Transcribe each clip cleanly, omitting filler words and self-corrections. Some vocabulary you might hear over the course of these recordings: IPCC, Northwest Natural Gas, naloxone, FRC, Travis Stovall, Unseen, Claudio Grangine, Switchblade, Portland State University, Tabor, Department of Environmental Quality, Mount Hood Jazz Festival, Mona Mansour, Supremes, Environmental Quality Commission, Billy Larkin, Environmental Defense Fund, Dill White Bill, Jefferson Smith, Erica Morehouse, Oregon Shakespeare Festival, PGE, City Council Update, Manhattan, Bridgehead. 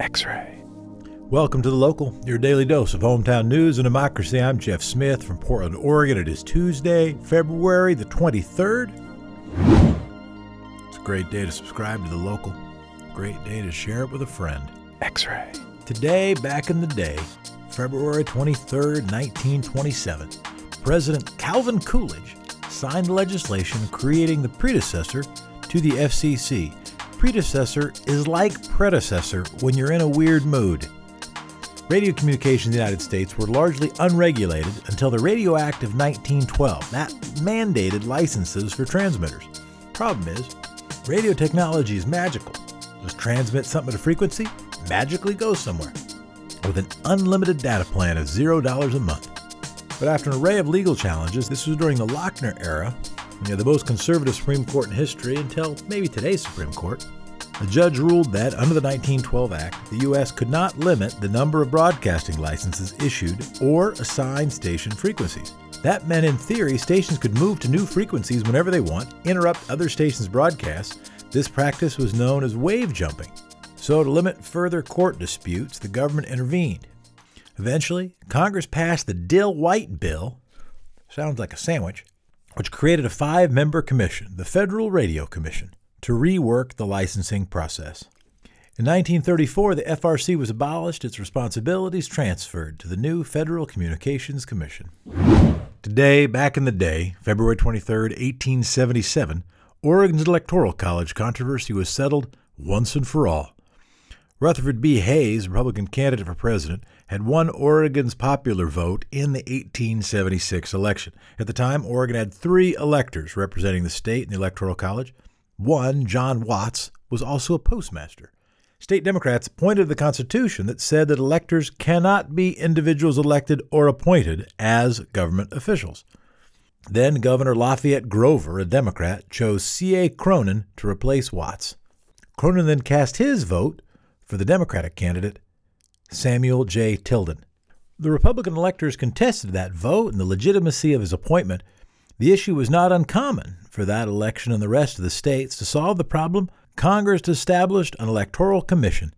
X-Ray. Welcome to The Local, your daily dose of hometown news and democracy. I'm Jeff Smith from Portland, Oregon. It is Tuesday, February the 23rd. It's a great day to subscribe to The Local. Great day to share it with a friend. X-Ray. Today, back in the day, February 23rd, 1927, President Calvin Coolidge signed legislation creating the predecessor to the FCC. Predecessor is like predecessor when you're in a weird mood. Radio communications in the United States were largely unregulated until the Radio Act of 1912. That mandated licenses for transmitters. Problem is, radio technology is magical. Just transmit something at a frequency, magically goes somewhere, with an unlimited data plan of $0 a month. But after an array of legal challenges, this was during the Lochner era, the most conservative Supreme Court in history until maybe today's Supreme Court, the judge ruled that, under the 1912 Act, the U.S. could not limit the number of broadcasting licenses issued or assign station frequencies. That meant, in theory, stations could move to new frequencies whenever they want, interrupt other stations' broadcasts. This practice was known as wave jumping. So, to limit further court disputes, the government intervened. Eventually, Congress passed the Dill White Bill, sounds like a sandwich, which created a 5-member commission, the Federal Radio Commission, to rework the licensing process. In 1934, the FRC was abolished, its responsibilities transferred to the new Federal Communications Commission. Today, back in the day, February 23, 1877, Oregon's Electoral College controversy was settled once and for all. Rutherford B. Hayes, Republican candidate for president, had won Oregon's popular vote in the 1876 election. At the time, Oregon had 3 electors representing the state in the Electoral College. One, John Watts, was also a postmaster. State Democrats pointed to the Constitution that said that electors cannot be individuals elected or appointed as government officials. Then Governor Lafayette Grover, a Democrat, chose C.A. Cronin to replace Watts. Cronin then cast his vote for the Democratic candidate, Samuel J. Tilden. The Republican electors contested that vote and the legitimacy of his appointment. The issue was not uncommon for that election and the rest of the states. To solve the problem, Congress established an electoral commission.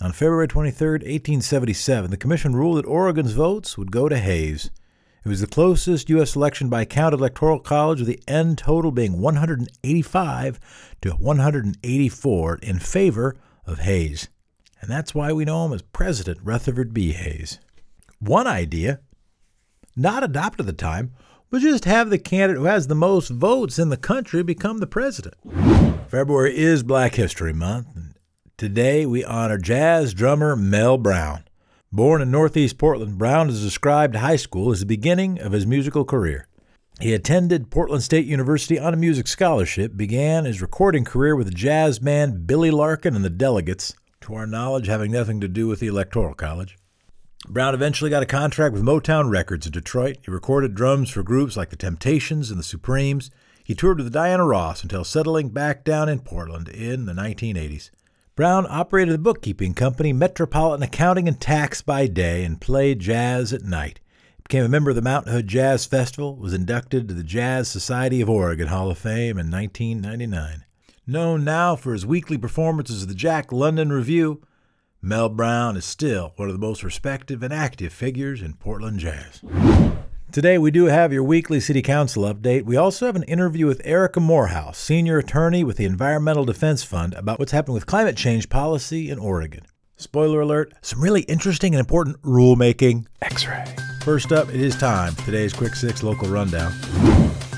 On February 23, 1877, the commission ruled that Oregon's votes would go to Hayes. It was the closest U.S. election by count of Electoral College, with the end total being 185 to 184 in favor of Hayes. And that's why we know him as President Rutherford B. Hayes. One idea, not adopted at the time, was just have the candidate who has the most votes in the country become the president. February is Black History Month, and today we honor jazz drummer Mel Brown. Born in Northeast Portland, Brown has described high school as the beginning of his musical career. He attended Portland State University on a music scholarship, began his recording career with jazz band Billy Larkin and the Delegates, to our knowledge having nothing to do with the Electoral College. Brown eventually got a contract with Motown Records in Detroit. He recorded drums for groups like the Temptations and the Supremes. He toured with Diana Ross until settling back down in Portland in the 1980s. Brown operated the bookkeeping company Metropolitan Accounting and Tax by day and played jazz at night. Became a member of the Mount Hood Jazz Festival, was inducted to the Jazz Society of Oregon Hall of Fame in 1999. Known now for his weekly performances of the Jack London Review, Mel Brown is still one of the most respected and active figures in Portland jazz. Today we do have your weekly City Council update. We also have an interview with Erica Morehouse, senior attorney with the Environmental Defense Fund, about what's happening with climate change policy in Oregon. Spoiler alert, some really interesting and important rulemaking. X-ray. First up, it is time for today's Quick 6 Local Rundown.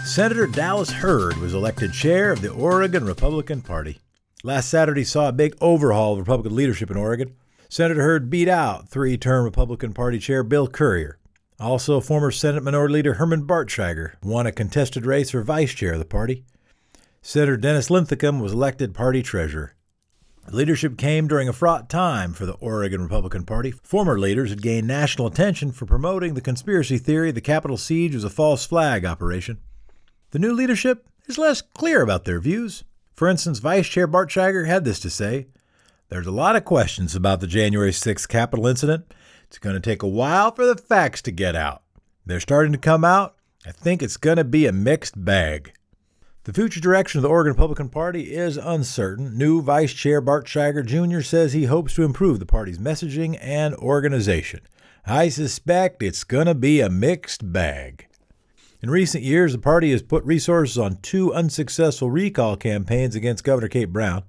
Senator Dallas Heard was elected chair of the Oregon Republican Party. Last Saturday saw a big overhaul of Republican leadership in Oregon. Senator Heard beat out 3-term Republican Party Chair Bill Currier. Also, former Senate Minority Leader Herman Bartscheiger won a contested race for vice chair of the party. Senator Dennis Linthicum was elected party treasurer. The leadership came during a fraught time for the Oregon Republican Party. Former leaders had gained national attention for promoting the conspiracy theory the Capitol siege was a false flag operation. The new leadership is less clear about their views. For instance, Vice Chair Bartscheiger had this to say: "There's a lot of questions about the January 6th Capitol incident. It's going to take a while for the facts to get out. They're starting to come out. I think it's going to be a mixed bag." The future direction of the Oregon Republican Party is uncertain. New Vice Chair Bart Shiger Jr. says he hopes to improve the party's messaging and organization. I suspect it's going to be a mixed bag. In recent years, the party has put resources on two unsuccessful recall campaigns against Governor Kate Brown.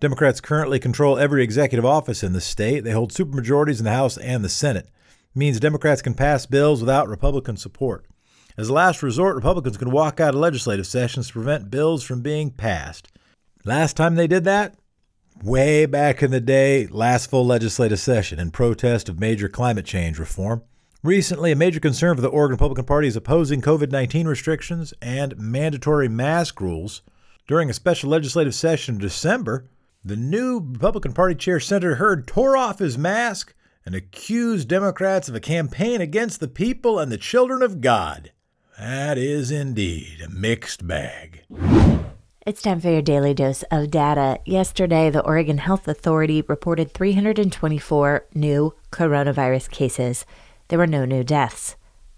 Democrats currently control every executive office in the state. They hold supermajorities in the House and the Senate. It means Democrats can pass bills without Republican support. As a last resort, Republicans can walk out of legislative sessions to prevent bills from being passed. Last time they did that? Way back in the day, last full legislative session, in protest of major climate change reform. Recently, a major concern for the Oregon Republican Party is opposing COVID-19 restrictions and mandatory mask rules. During a special legislative session in December, the new Republican Party chair, Senator Heard, tore off his mask and accused Democrats of a campaign against the people and the children of God. That is indeed a mixed bag. It's time for your daily dose of data. Yesterday, the Oregon Health Authority reported 324 new coronavirus cases. There were no new deaths.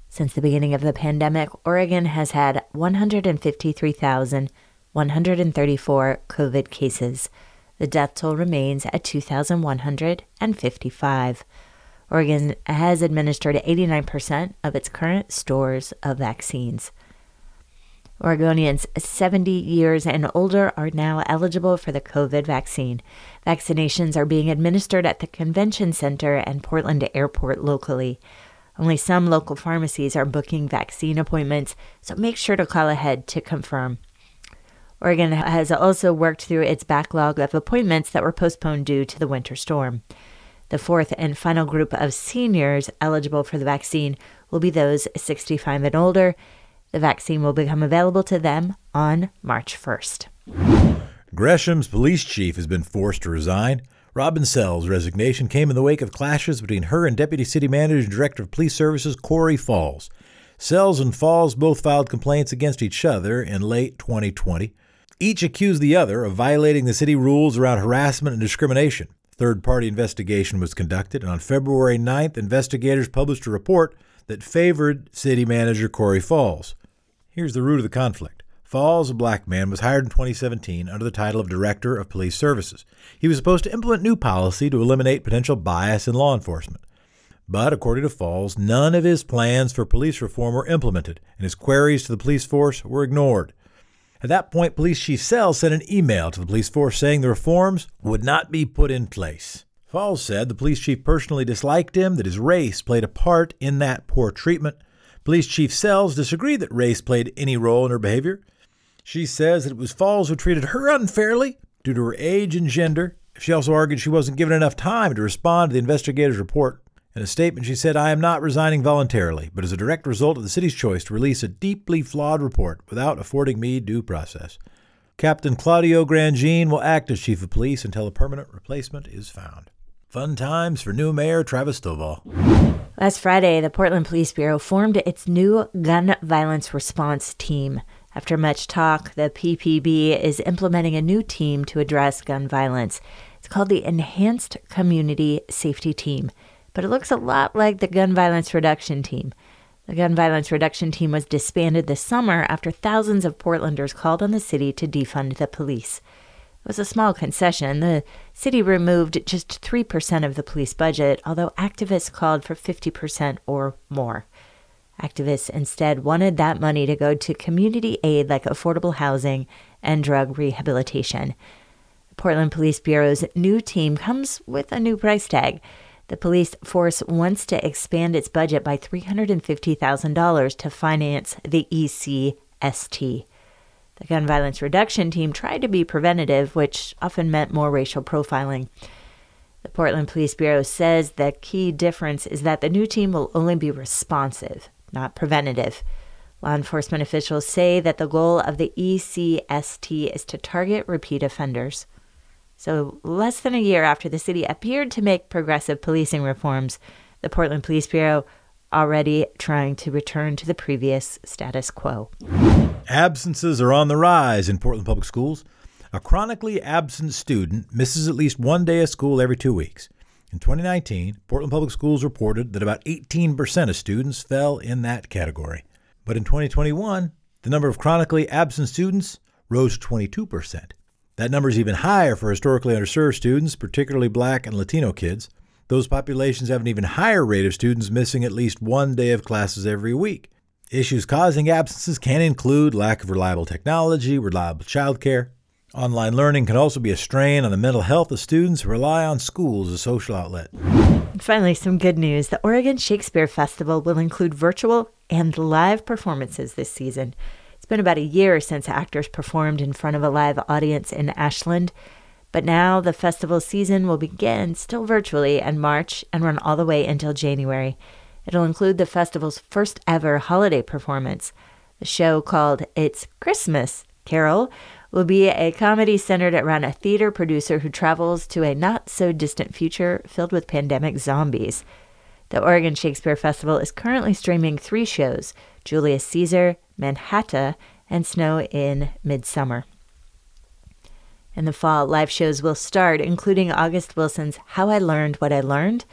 Since the beginning of the pandemic, Oregon has had 153,134 COVID cases. The death toll remains at 2,155. Oregon has administered 89% of its current stores of vaccines. Oregonians 70 years and older are now eligible for the COVID vaccine. Vaccinations are being administered at the Convention Center and Portland Airport locally. Only some local pharmacies are booking vaccine appointments, so make sure to call ahead to confirm. Oregon has also worked through its backlog of appointments that were postponed due to the winter storm. The fourth and final group of seniors eligible for the vaccine will be those 65 and older. The vaccine will become available to them on March 1st. Gresham's police chief has been forced to resign. Robin Sell's resignation came in the wake of clashes between her and Deputy City Manager and Director of Police Services Corey Falls. Sells and Falls both filed complaints against each other in late 2020. Each accused the other of violating the city rules around harassment and discrimination. Third-party investigation was conducted, and on February 9th, investigators published a report that favored city manager Corey Falls. Here's the root of the conflict. Falls, a black man, was hired in 2017 under the title of Director of Police Services. He was supposed to implement new policy to eliminate potential bias in law enforcement. But, according to Falls, none of his plans for police reform were implemented, and his queries to the police force were ignored. At that point, Police Chief Sells sent an email to the police force saying the reforms would not be put in place. Falls said the police chief personally disliked him, that his race played a part in that poor treatment. Police Chief Sells disagreed that race played any role in her behavior. She says that it was Falls who treated her unfairly due to her age and gender. She also argued she wasn't given enough time to respond to the investigator's report. In a statement, she said, "I am not resigning voluntarily, but as a direct result of the city's choice to release a deeply flawed report without affording me due process. Captain Claudio Grangine will act as chief of police until a permanent replacement is found." Fun times for new mayor Travis Stovall. Last Friday, the Portland Police Bureau formed its new gun violence response team. After much talk, the PPB is implementing a new team to address gun violence. It's called the Enhanced Community Safety Team. But it looks a lot like the Gun Violence Reduction Team. The Gun Violence Reduction Team was disbanded this summer after thousands of Portlanders called on the city to defund the police. It was a small concession. The city removed just 3% of the police budget, although activists called for 50% or more. Activists instead wanted that money to go to community aid like affordable housing and drug rehabilitation. The Portland Police Bureau's new team comes with a new price tag. The police force wants to expand its budget by $350,000 to finance the ECST. The Gun Violence Reduction Team tried to be preventative, which often meant more racial profiling. The Portland Police Bureau says the key difference is that the new team will only be responsive, not preventative. Law enforcement officials say that the goal of the ECST is to target repeat offenders. So less than a year after the city appeared to make progressive policing reforms, the Portland Police Bureau already trying to return to the previous status quo. Absences are on the rise in Portland Public Schools. A chronically absent student misses at least one day of school every 2 weeks. In 2019, Portland Public Schools reported that about 18% of students fell in that category. But in 2021, the number of chronically absent students rose 22%. That number is even higher for historically underserved students, particularly Black and Latino kids. Those populations have an even higher rate of students missing at least one day of classes every week. Issues causing absences can include lack of reliable technology, reliable childcare. Online learning can also be a strain on the mental health of students who rely on school as a social outlet. And finally, some good news. The Oregon Shakespeare Festival will include virtual and live performances this season. It's been about a year since actors performed in front of a live audience in Ashland, but now the festival season will begin still virtually in March and run all the way until January. It'll include the festival's first ever holiday performance. The show, called It's Christmas Carol, will be a comedy centered around a theater producer who travels to a not-so-distant future filled with pandemic zombies. The Oregon Shakespeare Festival is currently streaming 3 shows, Julius Caesar, Manhattan, and Snow in Midsummer. In the fall, live shows will start, including August Wilson's How I Learned What I Learned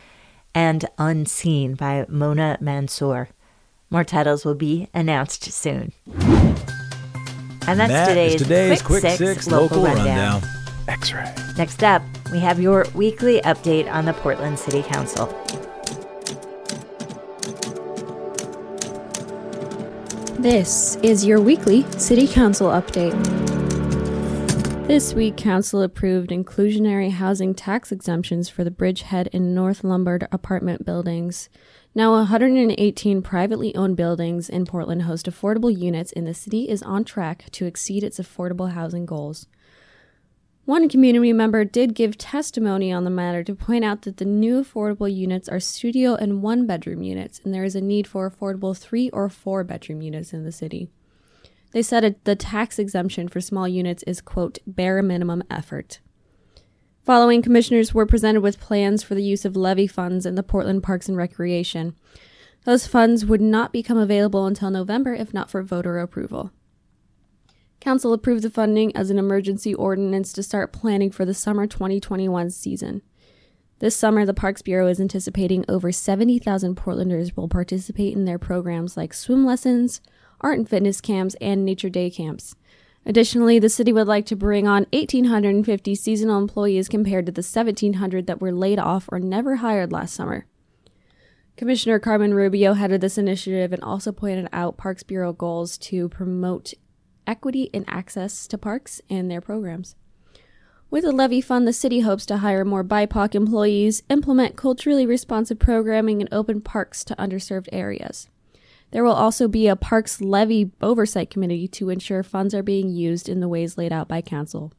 and Unseen by Mona Mansour. More titles will be announced soon. And that's today's Quick Six Local Rundown. X-Ray. Next up, we have your weekly update on the Portland City Council. This is your weekly City Council update. This week, Council approved inclusionary housing tax exemptions for the Bridgehead and North Lombard apartment buildings. Now 118 privately owned buildings in Portland host affordable units, and the city is on track to exceed its affordable housing goals. One community member did give testimony on the matter to point out that the new affordable units are studio and 1-bedroom units, and there is a need for affordable 3- or 4-bedroom units in the city. They said the tax exemption for small units is, quote, bare minimum effort. Following commissioners were presented with plans for the use of levy funds in the Portland Parks and Recreation. Those funds would not become available until November if not for voter approval. Council approved the funding as an emergency ordinance to start planning for the summer 2021 season. This summer, the Parks Bureau is anticipating over 70,000 Portlanders will participate in their programs like swim lessons, art and fitness camps, and nature day camps. Additionally, the city would like to bring on 1,850 seasonal employees compared to the 1,700 that were laid off or never hired last summer. Commissioner Carmen Rubio headed this initiative and also pointed out Parks Bureau goals to promote equity in access to parks and their programs. With the levy fund, the city hopes to hire more BIPOC employees, implement culturally responsive programming, and open parks to underserved areas. There will also be a Parks Levy Oversight Committee to ensure funds are being used in the ways laid out by Council.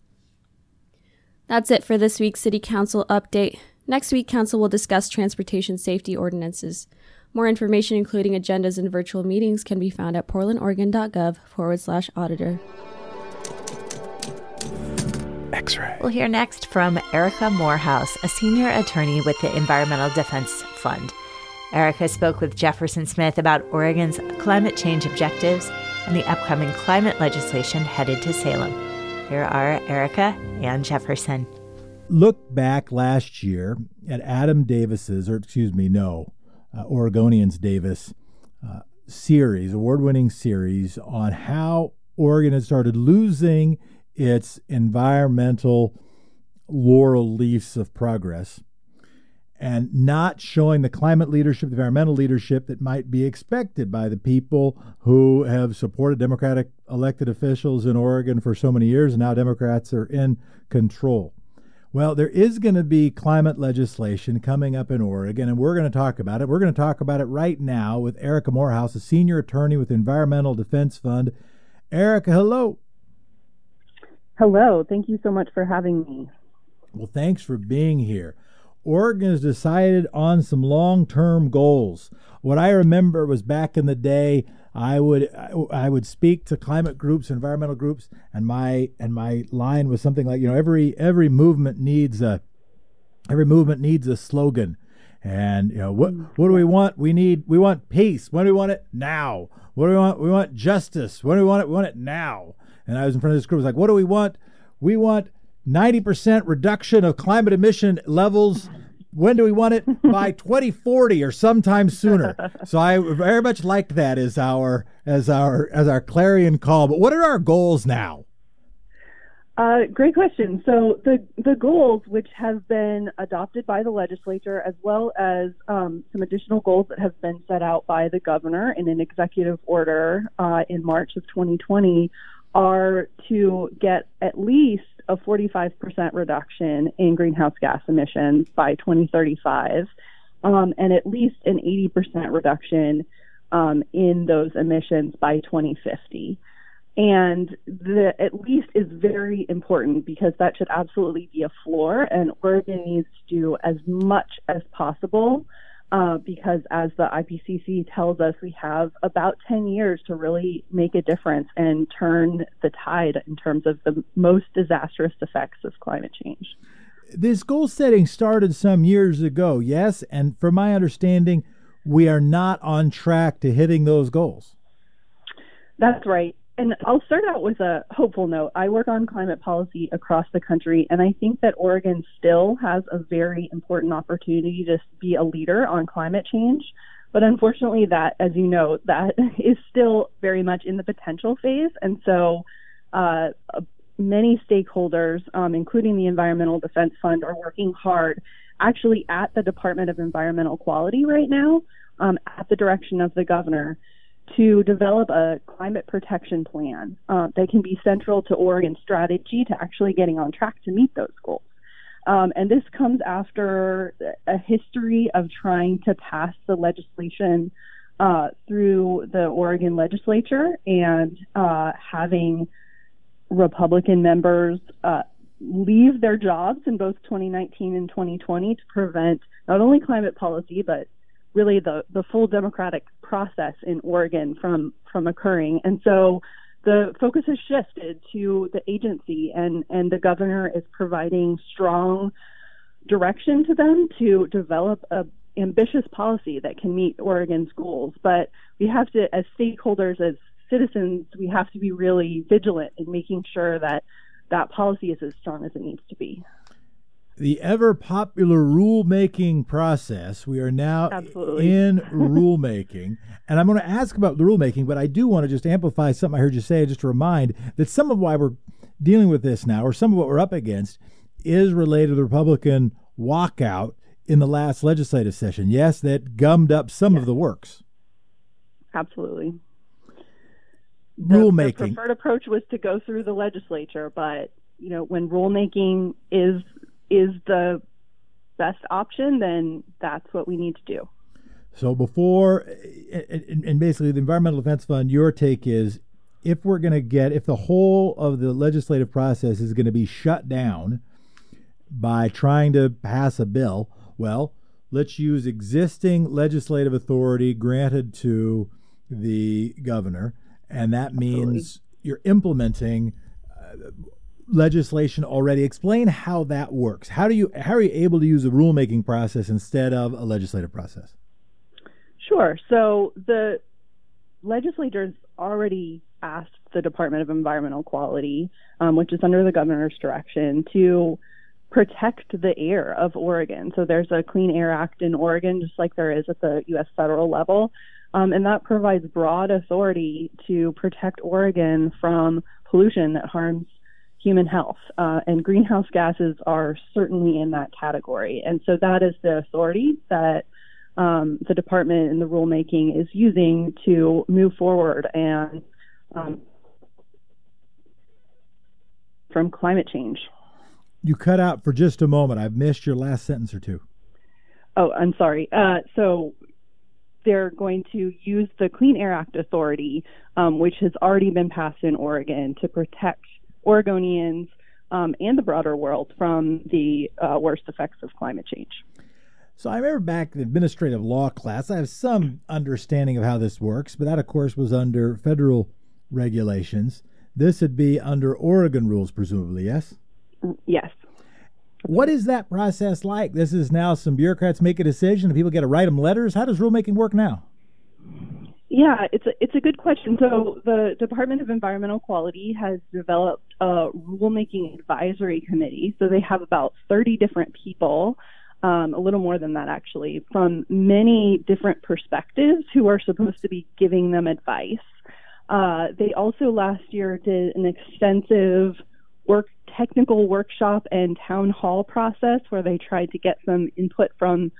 That's it for this week's City Council update. Next week, Council will discuss transportation safety ordinances. More information, including agendas and virtual meetings, can be found at portlandoregon.gov/auditor. X-ray. We'll hear next from Erica Morehouse, a senior attorney with the Environmental Defense Fund. Erica spoke with Jefferson Smith about Oregon's climate change objectives and the upcoming climate legislation headed to Salem. Here are Erica and Jefferson. Look back last year at Oregonian's Davis award-winning series on how Oregon had started losing its environmental laurel leaves of progress, and not showing the climate leadership, the environmental leadership that might be expected by the people who have supported Democratic elected officials in Oregon for so many years, and now Democrats are in control. Well, there is going to be climate legislation coming up in Oregon, and we're going to talk about it. We're going to talk about it right now with Erica Morehouse, a senior attorney with the Environmental Defense Fund. Erica, hello. Hello. Thank you so much for having me. Well, thanks for being here. Oregon has decided on some long-term goals. What I remember was back in the day, I would speak to climate groups, environmental groups, and my line was something like, every movement needs a slogan, and what do we want? We want peace. When do we want it? Now. What do we want? We want justice. When do we want it? We want it now. And I was in front of this group. I was like, what do we want? We want 90% reduction of climate emission levels. When do we want it? By 2040 or sometime sooner. So I very much liked that as our clarion call. But what are our goals now? Great question. So the goals, which have been adopted by the legislature, as well as some additional goals that have been set out by the governor in an executive order in March of 2020, are to get at least a 45% reduction in greenhouse gas emissions by 2035, and at least an 80% reduction in those emissions by 2050. And the at least is very important, because that should absolutely be a floor, and Oregon needs to do as much as possible, because as the IPCC tells us, we have about 10 years to really make a difference and turn the tide in terms of the most disastrous effects of climate change. This goal setting started some years ago, yes, and from my understanding, we are not on track to hitting those goals. That's right. And I'll start out with a hopeful note. I work on climate policy across the country, and I think that Oregon still has a very important opportunity to be a leader on climate change. But unfortunately, that, as you know, that is still very much in the potential phase. And so many stakeholders, including the Environmental Defense Fund, are working hard actually at the Department of Environmental Quality right now, at the direction of the governor, to develop a climate protection plan that can be central to Oregon's strategy to actually getting on track to meet those goals. And this comes after a history of trying to pass the legislation through the Oregon legislature, and having Republican members leave their jobs in both 2019 and 2020 to prevent not only climate policy, but really the full democratic process in Oregon from occurring. And so the focus has shifted to the agency, and the governor is providing strong direction to them to develop a ambitious policy that can meet Oregon's goals. But we have to, as stakeholders, as citizens, we have to be really vigilant in making sure that that policy is as strong as it needs to be. The ever-popular rulemaking process. We are now in rulemaking. And I'm going to ask about the rulemaking, but I do want to just amplify something I heard you say, just to remind that some of why we're dealing with this now, or some of what we're up against, is related to the Republican walkout in the last legislative session. Yes, that gummed up some of the works. Absolutely. Rulemaking. The preferred approach was to go through the legislature, but you know, when rulemaking is the best option, then that's what we need to do. So before, and basically the Environmental Defense Fund, your take is, if we're going to get, if the whole of the legislative process is going to be shut down by trying to pass a bill, well, let's use existing legislative authority granted to the governor. And that means you're implementing legislation already. Explain how that works. How are you able to use a rulemaking process instead of a legislative process? Sure. So the legislators already asked the Department of Environmental Quality, which is under the governor's direction, to protect the air of Oregon. So there's a Clean Air Act in Oregon, just like there is at the U.S. federal level. And that provides broad authority to protect Oregon from pollution that harms human health, and greenhouse gases are certainly in that category. And so that is the authority that the department in the rulemaking is using to move forward and from climate change. You cut out for just a moment. I've missed your last sentence or two. Oh, I'm sorry. So they're going to use the Clean Air Act authority, which has already been passed in Oregon, to protect Oregonians and the broader world from the worst effects of climate change. So I remember back in the administrative law class, I have some understanding of how this works, but that, of course, was under federal regulations. This would be under Oregon rules, presumably, yes? Yes. What is that process like? This is now some bureaucrats make a decision and people get to write them letters. How does rulemaking work now? Yeah, it's a good question. So the Department of Environmental Quality has developed a rulemaking advisory committee. So they have about 30 different people, a little more than that actually, from many different perspectives who are supposed to be giving them advice. They also last year did an extensive technical workshop and town hall process where they tried to get some input from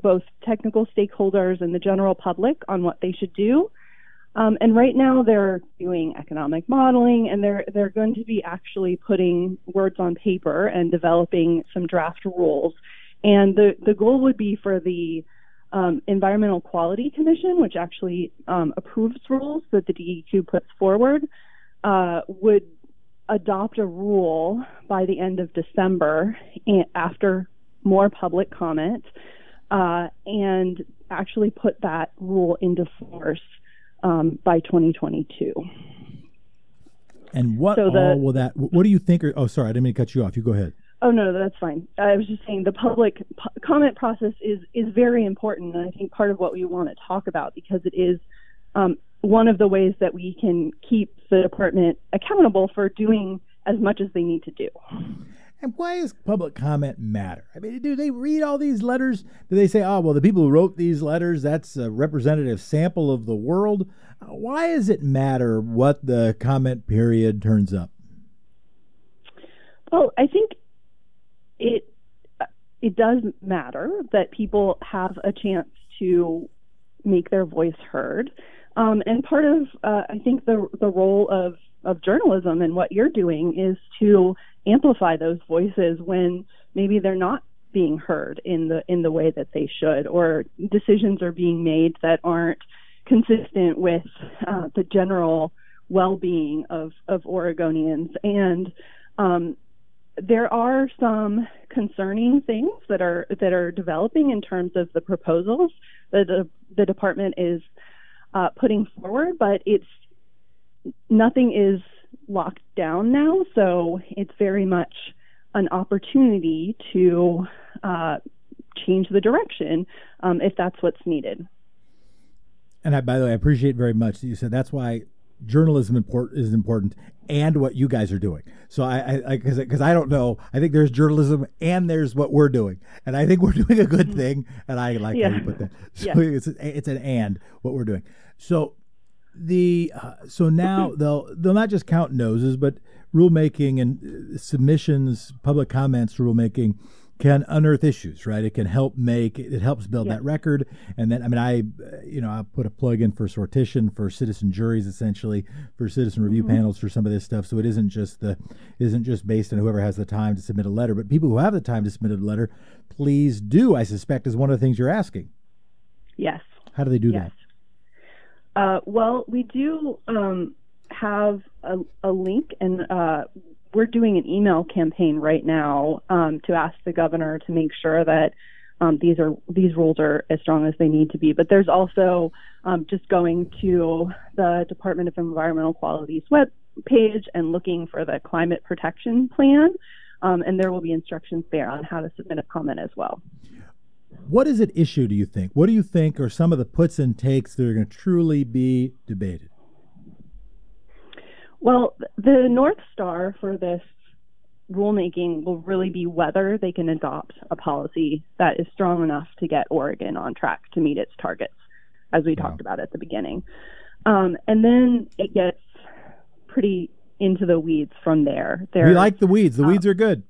both technical stakeholders and the general public on what they should do. And right now they're doing economic modeling, and they're going to be actually putting words on paper and developing some draft rules. And the goal would be for the Environmental Quality Commission, which actually approves rules that the DEQ puts forward, would adopt a rule by the end of December after more public comment, and actually put that rule into force by 2022. And what do you think? I didn't mean to cut you off. You go ahead. Oh, no, that's fine. I was just saying the public comment process is very important, and I think part of what we want to talk about, because it is one of the ways that we can keep the department accountable for doing as much as they need to do. And why does public comment matter? I mean, do they read all these letters? Do they say, oh, well, the people who wrote these letters, that's a representative sample of the world? Why does it matter what the comment period turns up? Well, I think it does matter that people have a chance to make their voice heard. And part of, I think, the role of journalism and what you're doing is to amplify those voices when maybe they're not being heard in the way that they should, or decisions are being made that aren't consistent with the general well-being of Oregonians. And there are some concerning things that are developing in terms of the proposals that the department is putting forward, but nothing is locked down now, so it's very much an opportunity to change the direction if that's what's needed. And by the way, I appreciate very much that you said that's why journalism is important, and what you guys are doing. So because I don't know, I think there's journalism and there's what we're doing, and I think we're doing a good thing. And I like how you put that. So it's an and what we're doing. So so now they'll not just count noses, but rulemaking and submissions, public comments, rulemaking can unearth issues, right? It can helps build that record. And then, I mean, I'll put a plug in for sortition, for citizen juries, essentially, for citizen review panels, for some of this stuff. So it isn't just based on whoever has the time to submit a letter, but people who have the time to submit a letter, please do, I suspect, is one of the things you're asking. Yes. How do they do that? Well, we do have a link, and we're doing an email campaign right now to ask the governor to make sure that these rules are as strong as they need to be. But there's also just going to the Department of Environmental Quality's web page and looking for the Climate Protection Plan, and there will be instructions there on how to submit a comment as well. What is at issue, do you think? What do you think are some of the puts and takes that are going to truly be debated? Well, the North Star for this rulemaking will really be whether they can adopt a policy that is strong enough to get Oregon on track to meet its targets, as we talked about at the beginning. And then it gets pretty into the weeds from there. We like the weeds. The weeds are good.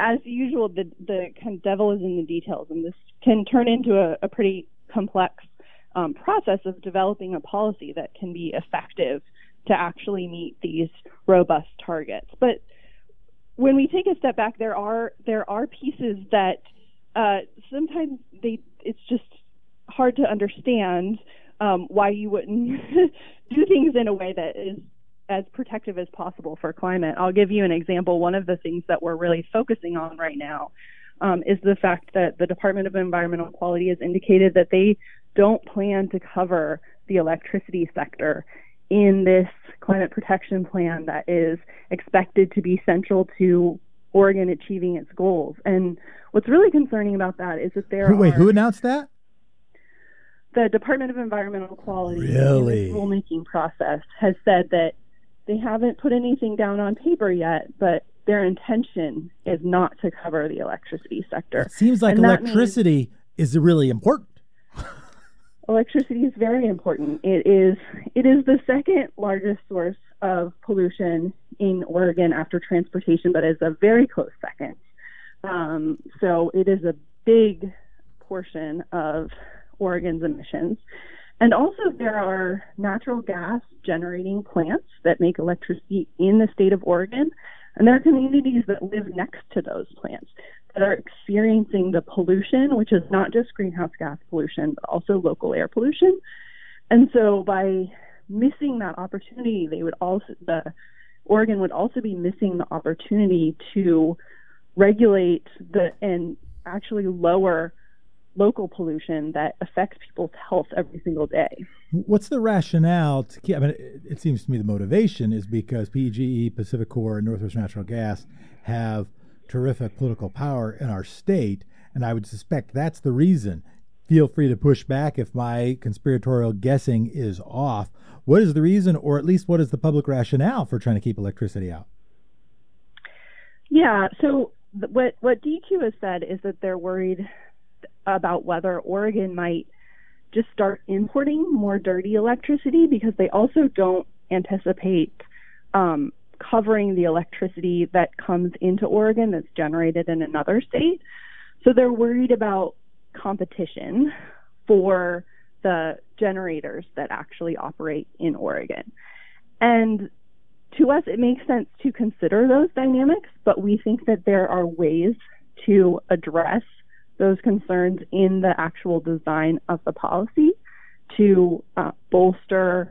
As usual, the kind of devil is in the details, and this can turn into a pretty complex process of developing a policy that can be effective to actually meet these robust targets. But when we take a step back, there are pieces that sometimes it's just hard to understand why you wouldn't do things in a way that is as protective as possible for climate. I'll give you an example. One of the things that we're really focusing on right now is the fact that the Department of Environmental Quality has indicated that they don't plan to cover the electricity sector in this climate protection plan that is expected to be central to Oregon achieving its goals. And what's really concerning about that is that who announced that? The Department of Environmental Quality in the rulemaking process has said that they haven't put anything down on paper yet, but their intention is not to cover the electricity sector. It seems like electricity is really important. electricity is very important. It is the second largest source of pollution in Oregon after transportation, but is a very close second. So it is a big portion of Oregon's emissions. And also there are natural gas generating plants that make electricity in the state of Oregon. And there are communities that live next to those plants that are experiencing the pollution, which is not just greenhouse gas pollution, but also local air pollution. And so by missing that opportunity, Oregon would also be missing the opportunity to regulate and actually lower local pollution that affects people's health every single day. What's the rationale to keep, it seems to me the motivation is because PGE, Pacific Corps, and Northwest Natural Gas have terrific political power in our state, and I would suspect that's the reason. Feel free to push back if my conspiratorial guessing is off. What is the reason, or at least what is the public rationale for trying to keep electricity out? Yeah, so what DQ has said is that they're worried about whether Oregon might just start importing more dirty electricity, because they also don't anticipate covering the electricity that comes into Oregon that's generated in another state. So they're worried about competition for the generators that actually operate in Oregon. And to us, it makes sense to consider those dynamics, but we think that there are ways to address those concerns in the actual design of the policy to bolster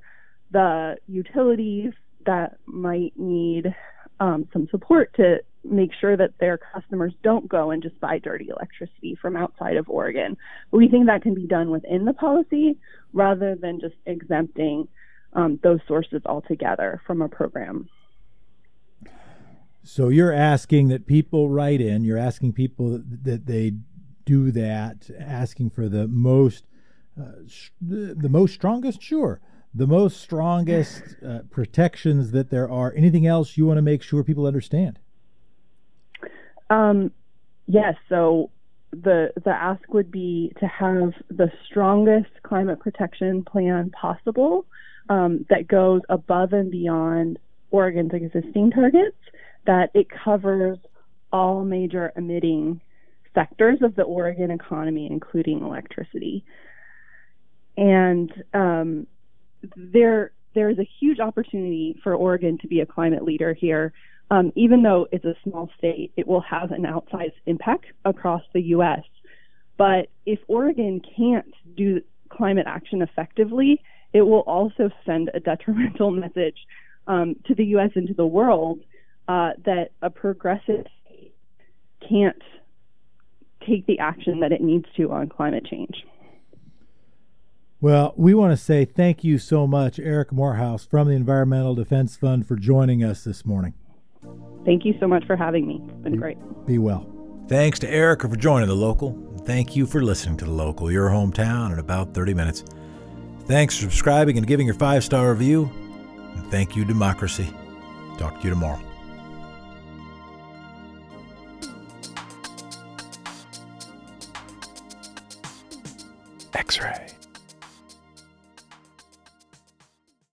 the utilities that might need some support to make sure that their customers don't go and just buy dirty electricity from outside of Oregon. But we think that can be done within the policy rather than just exempting those sources altogether from a program. So you're asking that people write in, you're asking people that they do that, asking for the most strongest protections that there are. Anything else you want to make sure people understand? Yes. So the ask would be to have the strongest climate protection plan possible that goes above and beyond Oregon's existing targets, that it covers all major emitting sectors of the Oregon economy, including electricity. And there's a huge opportunity for Oregon to be a climate leader here. Even though it's a small state, it will have an outsized impact across the U.S. But if Oregon can't do climate action effectively, it will also send a detrimental message to the U.S. and to the world that a progressive state can't take the action that it needs to on climate change. Well, we want to say thank you so much, Erica Morehouse from the Environmental Defense Fund, for joining us this morning. Thank you so much for having me. It's been great. Be well. Thanks to Erica for joining The Local. Thank you for listening to The Local, your hometown, in about 30 minutes. Thanks for subscribing and giving your 5-star review. And thank you, democracy. Talk to you tomorrow. X-Ray.